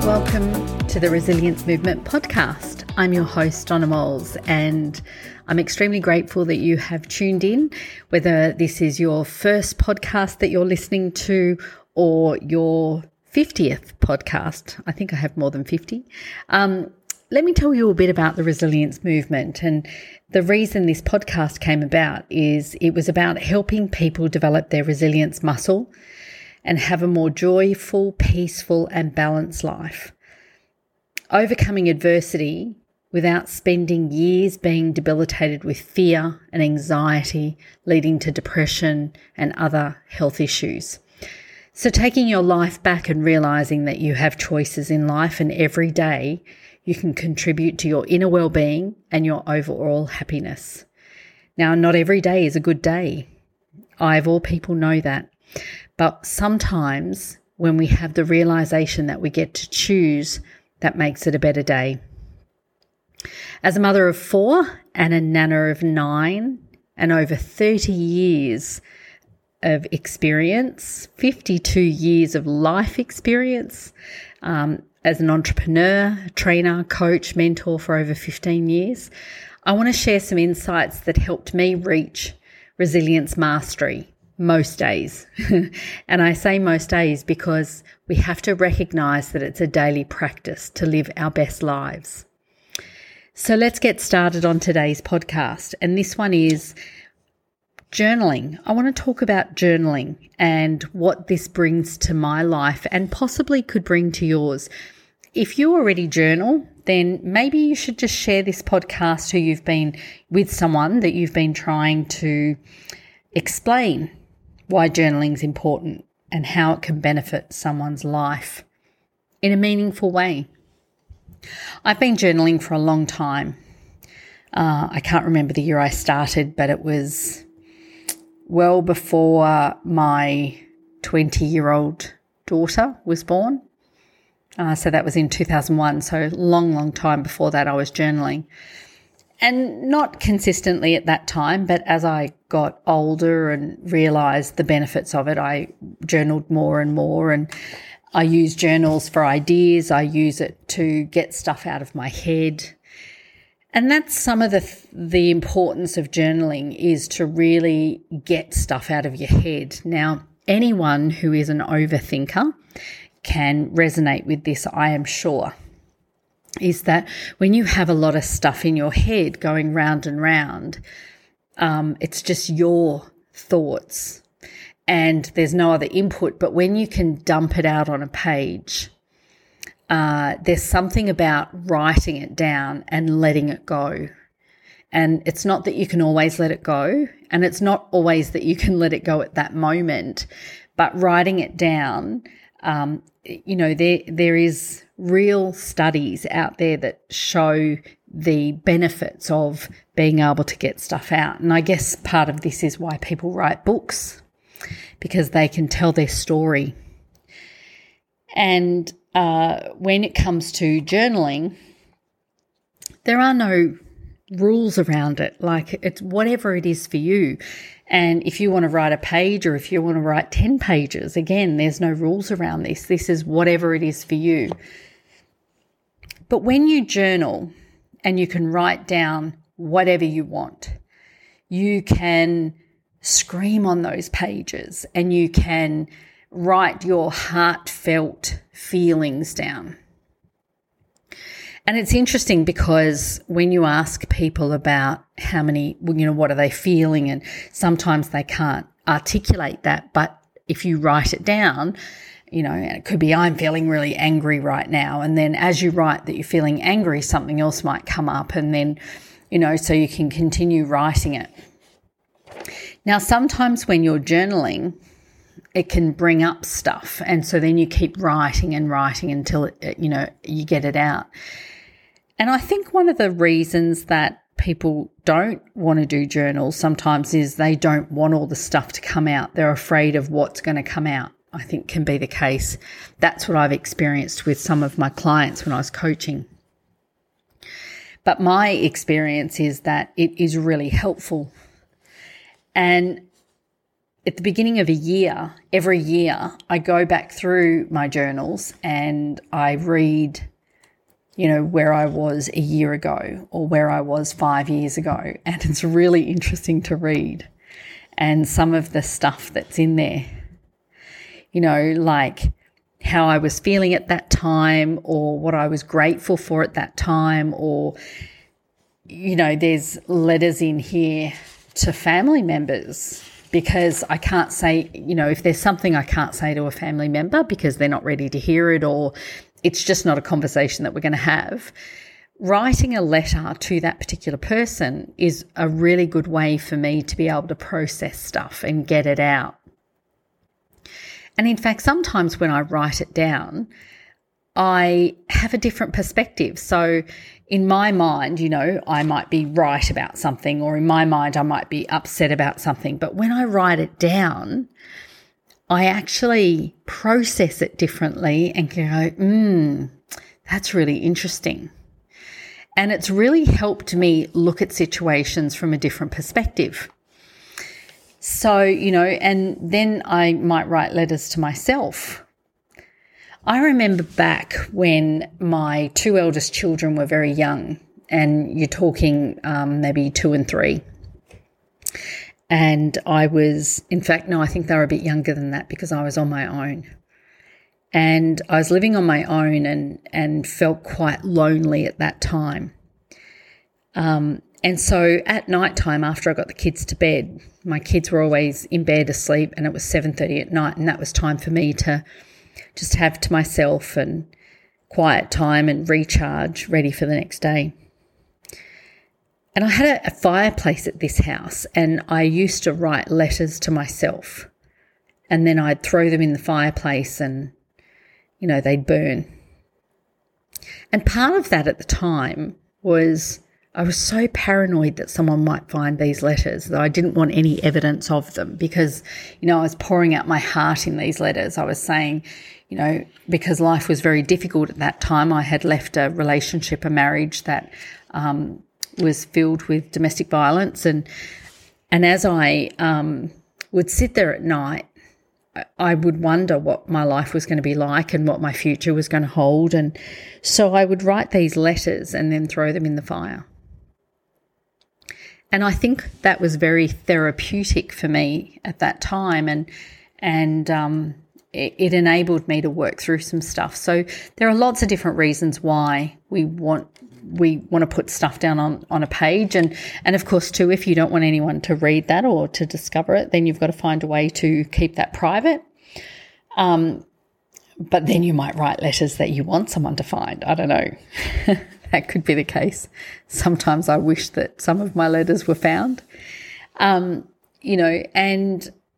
Welcome to the Resilience Movement podcast. I'm your host, Donna Moles, and I'm extremely grateful that you have tuned in, whether this is your first podcast that you're listening to or your 50th podcast. I think I have more than 50. Let me tell you a bit about the Resilience Movement, and the reason this podcast came about is it was about helping people develop their resilience muscle and have a more joyful, peaceful and balanced life. Overcoming adversity without spending years being debilitated with fear and anxiety, leading to depression and other health issues. So taking your life back and realising that you have choices in life, and every day you can contribute to your inner well-being and your overall happiness. Now, not every day is a good day. I, of all people, know that. But sometimes when we have the realisation that we get to choose, that makes it a better day. As a mother of 4 and a nana of 9 and over 30 years of experience, 52 years of life experience, as an entrepreneur, trainer, coach, mentor for over 15 years, I want to share some insights that helped me reach resilience mastery most days. And I say most days because we have to recognise that it's a daily practice to live our best lives. So let's get started on today's podcast. And this one is journaling. I want to talk about journaling and what this brings to my life and possibly could bring to yours. If you already journal, then maybe you should just share this podcast who you've been with, someone that you've been trying to explain why journaling is important and how it can benefit someone's life in a meaningful way. I've been journaling for a long time. I can't remember the year I started, but it was well before my 20-year-old daughter was born. So that was in 2001. So long time before that I was journaling. And not consistently at that time, but as I got older and realised the benefits of it, I journaled more and more. And I use journals for ideas. I use it to get stuff out of my head. And that's some of the importance of journaling, is to really get stuff out of your head. Now, anyone who is an overthinker can resonate with this, I am sure, is that when you have a lot of stuff in your head going round and round, it's just your thoughts and there's no other input. But when you can dump it out on a page, there's something about writing it down and letting it go. And it's not that you can always let it go, and it's not always that you can let it go at that moment, but writing it down, there is real studies out there that show the benefits of being able to get stuff out. And I guess part of this is why people write books, because they can tell their story. And when it comes to journaling, there are no rules around it. Like, it's whatever it is for you. And if you want to write a page or if you want to write 10 pages, again, there's no rules around this. This is whatever it is for you. But when you journal and you can write down whatever you want, you can scream on those pages and you can write your heartfelt feelings down. And it's interesting because when you ask people about how many, what are they feeling, and sometimes they can't articulate that, but if you write it down, and it could be, I'm feeling really angry right now, and then as you write that you're feeling angry, something else might come up, and then, so you can continue writing it. Now, sometimes when you're journaling, it can bring up stuff, and so then you keep writing and writing until you get it out. And I think one of the reasons that people don't want to do journals sometimes is they don't want all the stuff to come out. They're afraid of what's going to come out, I think, can be the case. That's what I've experienced with some of my clients when I was coaching. But my experience is that it is really helpful. And at the beginning of a year, every year, I go back through my journals and I read, you know, where I was a year ago or where I was 5 years ago. And it's really interesting to read. And some of the stuff that's in there, you know, like how I was feeling at that time or what I was grateful for at that time, or, you know, there's letters in here to family members because I can't say, you know, if there's something I can't say to a family member because they're not ready to hear it or it's just not a conversation that we're going to have, writing a letter to that particular person is a really good way for me to be able to process stuff and get it out. And in fact, sometimes when I write it down, I have a different perspective. So in my mind, you know, I might be right about something, or in my mind, I might be upset about something. But when I write it down, I actually process it differently and can go, that's really interesting. And it's really helped me look at situations from a different perspective. So, you know, and then I might write letters to myself. I remember back when my two eldest children were very young, and you're talking maybe 2 and 3. And I think they were a bit younger than that because I was on my own. And I was living on my own and felt quite lonely at that time. And so at night time, after I got the kids to bed, my kids were always in bed asleep, and it was 7:30 at night, and that was time for me to just have to myself and quiet time and recharge, ready for the next day. And I had a fireplace at this house, and I used to write letters to myself, and then I'd throw them in the fireplace and, you know, they'd burn. And part of that at the time was I was so paranoid that someone might find these letters that I didn't want any evidence of them because, you know, I was pouring out my heart in these letters. I was saying, you know, because life was very difficult at that time. I had left a relationship, a marriage that was filled with domestic violence. And as I would sit there at night, I would wonder what my life was going to be like and what my future was going to hold. And so I would write these letters and then throw them in the fire. And I think that was very therapeutic for me at that time, and it enabled me to work through some stuff. So there are lots of different reasons why we want to put stuff down on a page, and of course too, if you don't want anyone to read that or to discover it, then you've got to find a way to keep that private. But then you might write letters that you want someone to find. I don't know. That could be the case. Sometimes I wish that some of my letters were found, you know,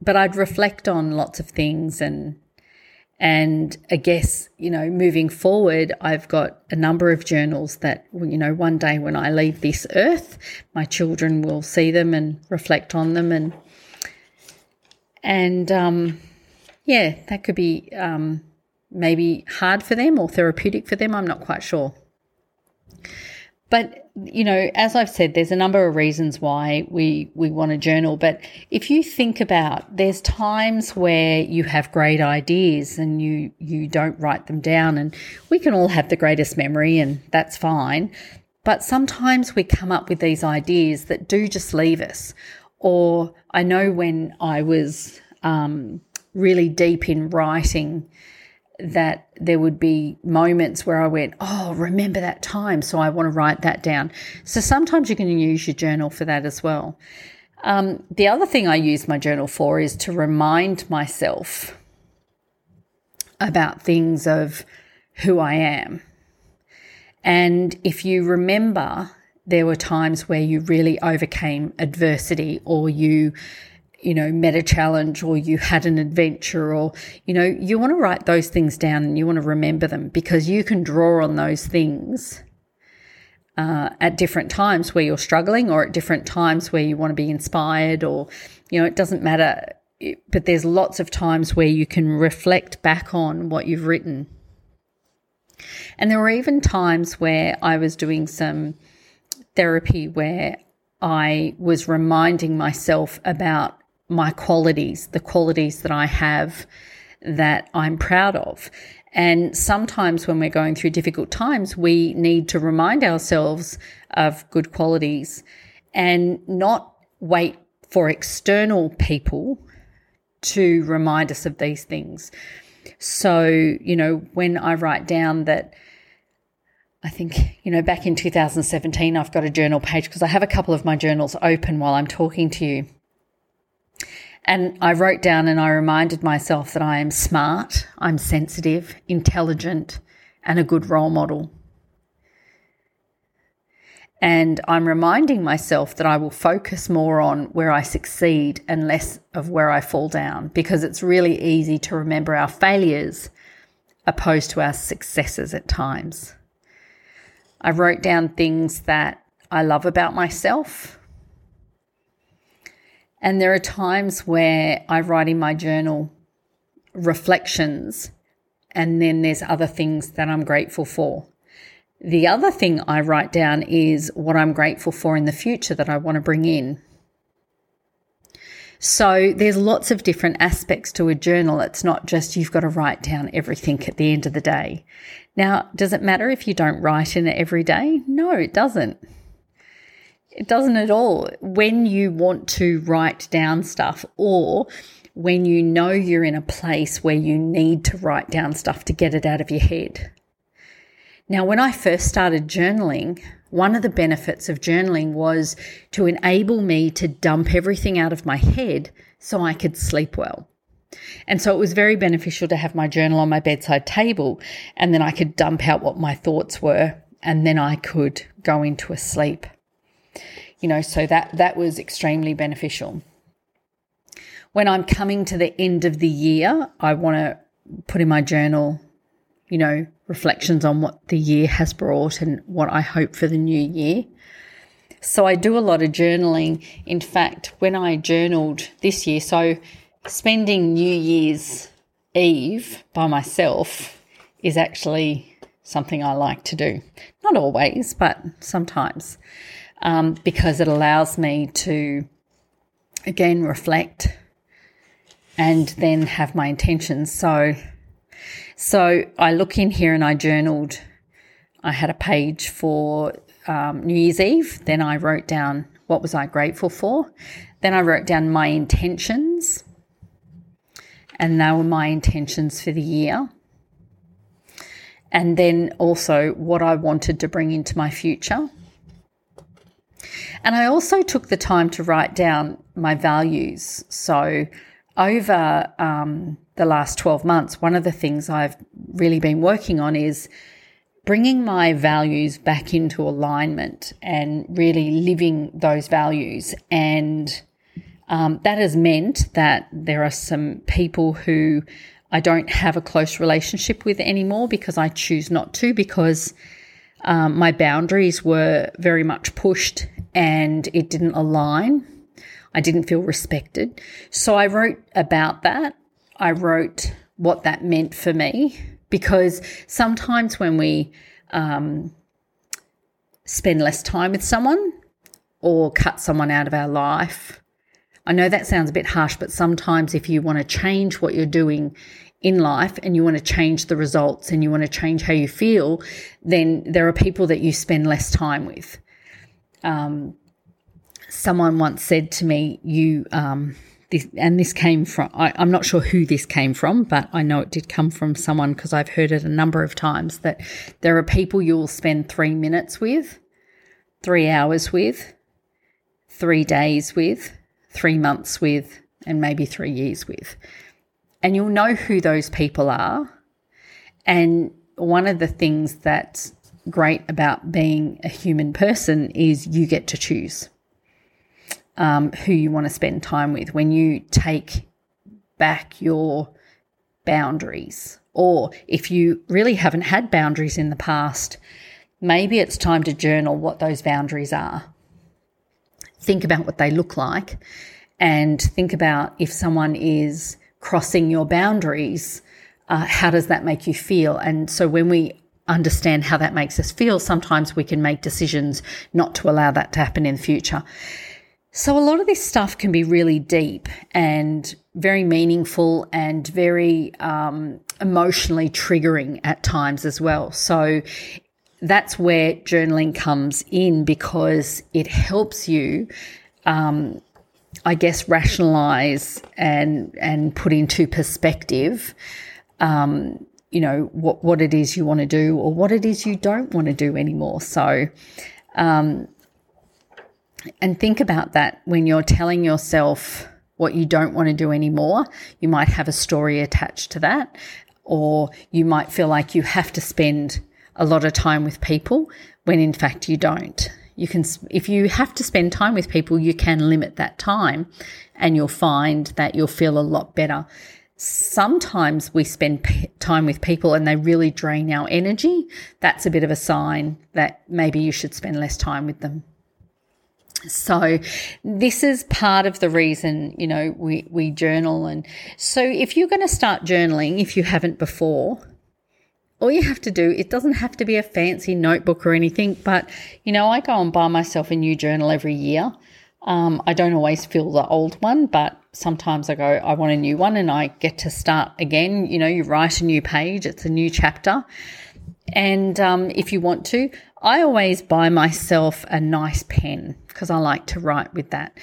but I'd reflect on lots of things, and I guess, you know, moving forward, I've got a number of journals that, you know, one day when I leave this earth, my children will see them and reflect on them, and yeah, that could be maybe hard for them or therapeutic for them. I'm not quite sure. But, you know, as I've said, there's a number of reasons why we want to journal. But if you think about, there's times where you have great ideas and you don't write them down, and we can all have the greatest memory and that's fine. But sometimes we come up with these ideas that do just leave us. Or I know when I was really deep in writing, that there would be moments where I went, oh, remember that time, so I want to write that down. So sometimes you can use your journal for that as well. The other thing I use my journal for is to remind myself about things of who I am. And if you remember, there were times where you really overcame adversity, or you know, met a challenge, or you had an adventure, or, you know, you want to write those things down and you want to remember them, because you can draw on those things at different times where you're struggling, or at different times where you want to be inspired, or, you know, it doesn't matter. But there's lots of times where you can reflect back on what you've written. And there were even times where I was doing some therapy where I was reminding myself about my qualities, the qualities that I have that I'm proud of. And sometimes when we're going through difficult times, we need to remind ourselves of good qualities and not wait for external people to remind us of these things. So, you know, when I write down that, I think, you know, back in 2017, I've got a journal page because I have a couple of my journals open while I'm talking to you. And I wrote down and I reminded myself that I am smart, I'm sensitive, intelligent, and a good role model. And I'm reminding myself that I will focus more on where I succeed and less of where I fall down, because it's really easy to remember our failures opposed to our successes at times. I wrote down things that I love about myself. And there are times where I write in my journal reflections, and then there's other things that I'm grateful for. The other thing I write down is what I'm grateful for in the future that I want to bring in. So there's lots of different aspects to a journal. It's not just you've got to write down everything at the end of the day. Now, does it matter if you don't write in it every day? No, it doesn't. It doesn't at all. When you want to write down stuff, or when you know you're in a place where you need to write down stuff to get it out of your head. Now, when I first started journaling, one of the benefits of journaling was to enable me to dump everything out of my head so I could sleep well. And so it was very beneficial to have my journal on my bedside table, and then I could dump out what my thoughts were, and then I could go into a sleep. You know, so that was extremely beneficial. When I'm coming to the end of the year, I want to put in my journal, you know, reflections on what the year has brought and what I hope for the new year. So I do a lot of journaling. In fact, when I journaled this year, so spending New Year's Eve by myself is actually something I like to do. Not always, but sometimes. Because it allows me to, again, reflect and then have my intentions. So I look in here and I journaled. I had a page for New Year's Eve. Then I wrote down what was I grateful for. Then I wrote down my intentions, and they were my intentions for the year. And then also what I wanted to bring into my future. And I also took the time to write down my values. So over the last 12 months, one of the things I've really been working on is bringing my values back into alignment and really living those values. And that has meant that there are some people who I don't have a close relationship with anymore because I choose not to, because my boundaries were very much pushed and it didn't align. I didn't feel respected. So I wrote about that. I wrote what that meant for me, because sometimes when we spend less time with someone or cut someone out of our life, I know that sounds a bit harsh, but sometimes if you want to change what you're doing in life and you want to change the results and you want to change how you feel, then there are people that you spend less time with. Someone once said to me, I'm not sure who this came from, but I know it did come from someone because I've heard it a number of times, that there are people you'll spend 3 minutes with, 3 hours with, 3 days with, 3 months with, and maybe 3 years with. And you'll know who those people are. And one of the things that's great about being a human person is you get to choose who you want to spend time with. When you take back your boundaries, or if you really haven't had boundaries in the past, maybe it's time to journal what those boundaries are. Think about what they look like, and think about if someone is crossing your boundaries, how does that make you feel? And so when we understand how that makes us feel, sometimes we can make decisions not to allow that to happen in the future. So a lot of this stuff can be really deep and very meaningful and very emotionally triggering at times as well. So that's where journaling comes in, because it helps you, rationalize and put into perspective, what it is you want to do or what it is you don't want to do anymore. So, and think about that when you're telling yourself what you don't want to do anymore. You might have a story attached to that, or you might feel like you have to spend a lot of time with people when in fact you don't. You can, if you have to spend time with people, you can limit that time and you'll find that you'll feel a lot better. Sometimes we spend time with people and they really drain our energy. That's a bit of a sign that maybe you should spend less time with them. So this is part of the reason, we journal. And so if you're going to start journaling, if you haven't before, all you have to do, it doesn't have to be a fancy notebook or anything, but, I go and buy myself a new journal every year. I don't always fill the old one, but sometimes I go, I want a new one, and I get to start again. You write a new page, it's a new chapter. And if you want to, I always buy myself a nice pen because I like to write with that.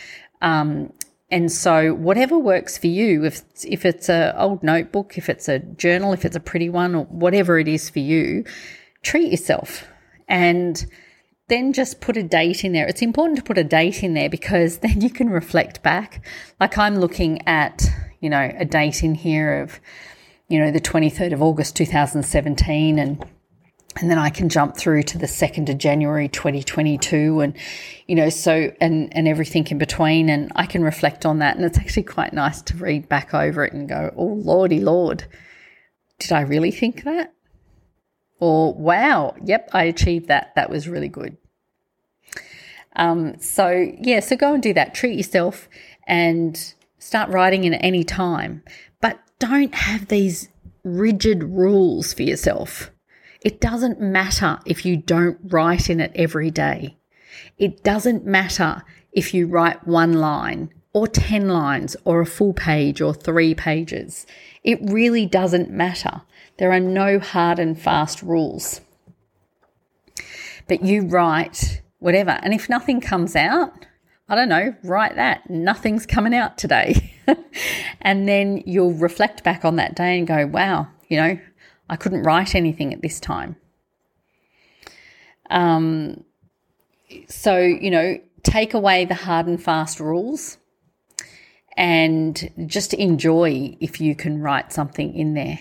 And so whatever works for you, if it's an old notebook, if it's a journal, if it's a pretty one, or whatever it is for you, treat yourself and then just put a date in there. It's important to put a date in there because then you can reflect back. Like I'm looking at, a date in here of, the 23rd of August 2017, and then I can jump through to the 2nd of January 2022 and, and everything in between, and I can reflect on that. And it's actually quite nice to read back over it and go, oh, lordy lord, did I really think that? Or, wow, yep, I achieved that. That was really good. So go and do that. Treat yourself and start writing in at any time. But don't have these rigid rules for yourself. It doesn't matter if you don't write in it every day. It doesn't matter if you write one line or 10 lines or a full page or 3 pages. It really doesn't matter. There are no hard and fast rules. But you write whatever. And if nothing comes out, I don't know, write that. Nothing's coming out today. And then you'll reflect back on that day and go, wow, I couldn't write anything at this time. So take away the hard and fast rules and just enjoy if you can write something in there.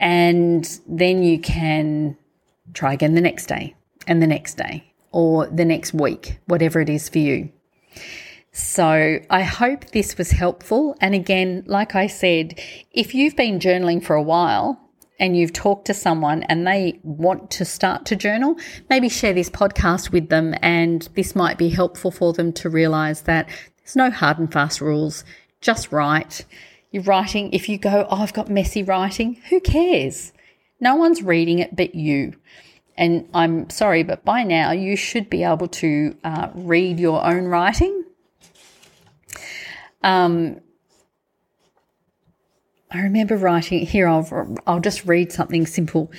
And then you can try again the next day and the next day or the next week, whatever it is for you. So I hope this was helpful. And again, like I said, if you've been journaling for a while and you've talked to someone and they want to start to journal, maybe share this podcast with them, and this might be helpful for them to realise that there's no hard and fast rules, just write. You're writing, if you go, oh, I've got messy writing, who cares? No one's reading it but you. And I'm sorry, but by now you should be able to read your own writing. I remember writing here, I'll just read something simple.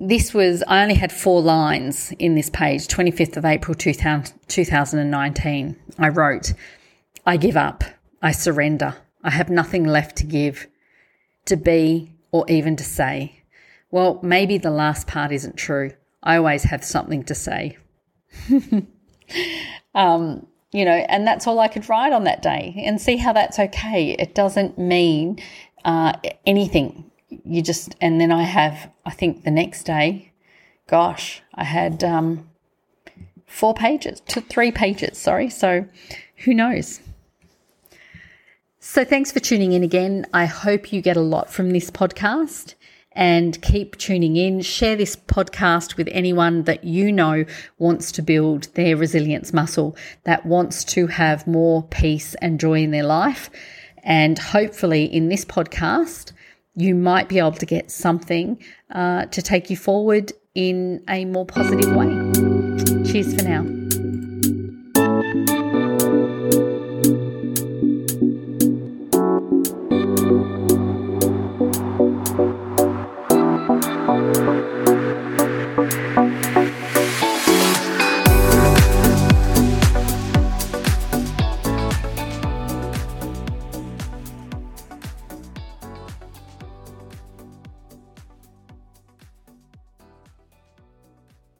I only had 4 lines in this page, 25th of April 2019. I wrote, I give up, I surrender, I have nothing left to give, to be, or even to say. Well, maybe the last part isn't true. I always have something to say. And that's all I could write on that day, and see how that's okay. It doesn't mean anything. And then I think the next day, gosh, I had 3 pages, sorry. So who knows? So thanks for tuning in again. I hope you get a lot from this podcast, and keep tuning in. Share this podcast with anyone that wants to build their resilience muscle, that wants to have more peace and joy in their life. And hopefully in this podcast, you might be able to get something to take you forward in a more positive way. Cheers for now.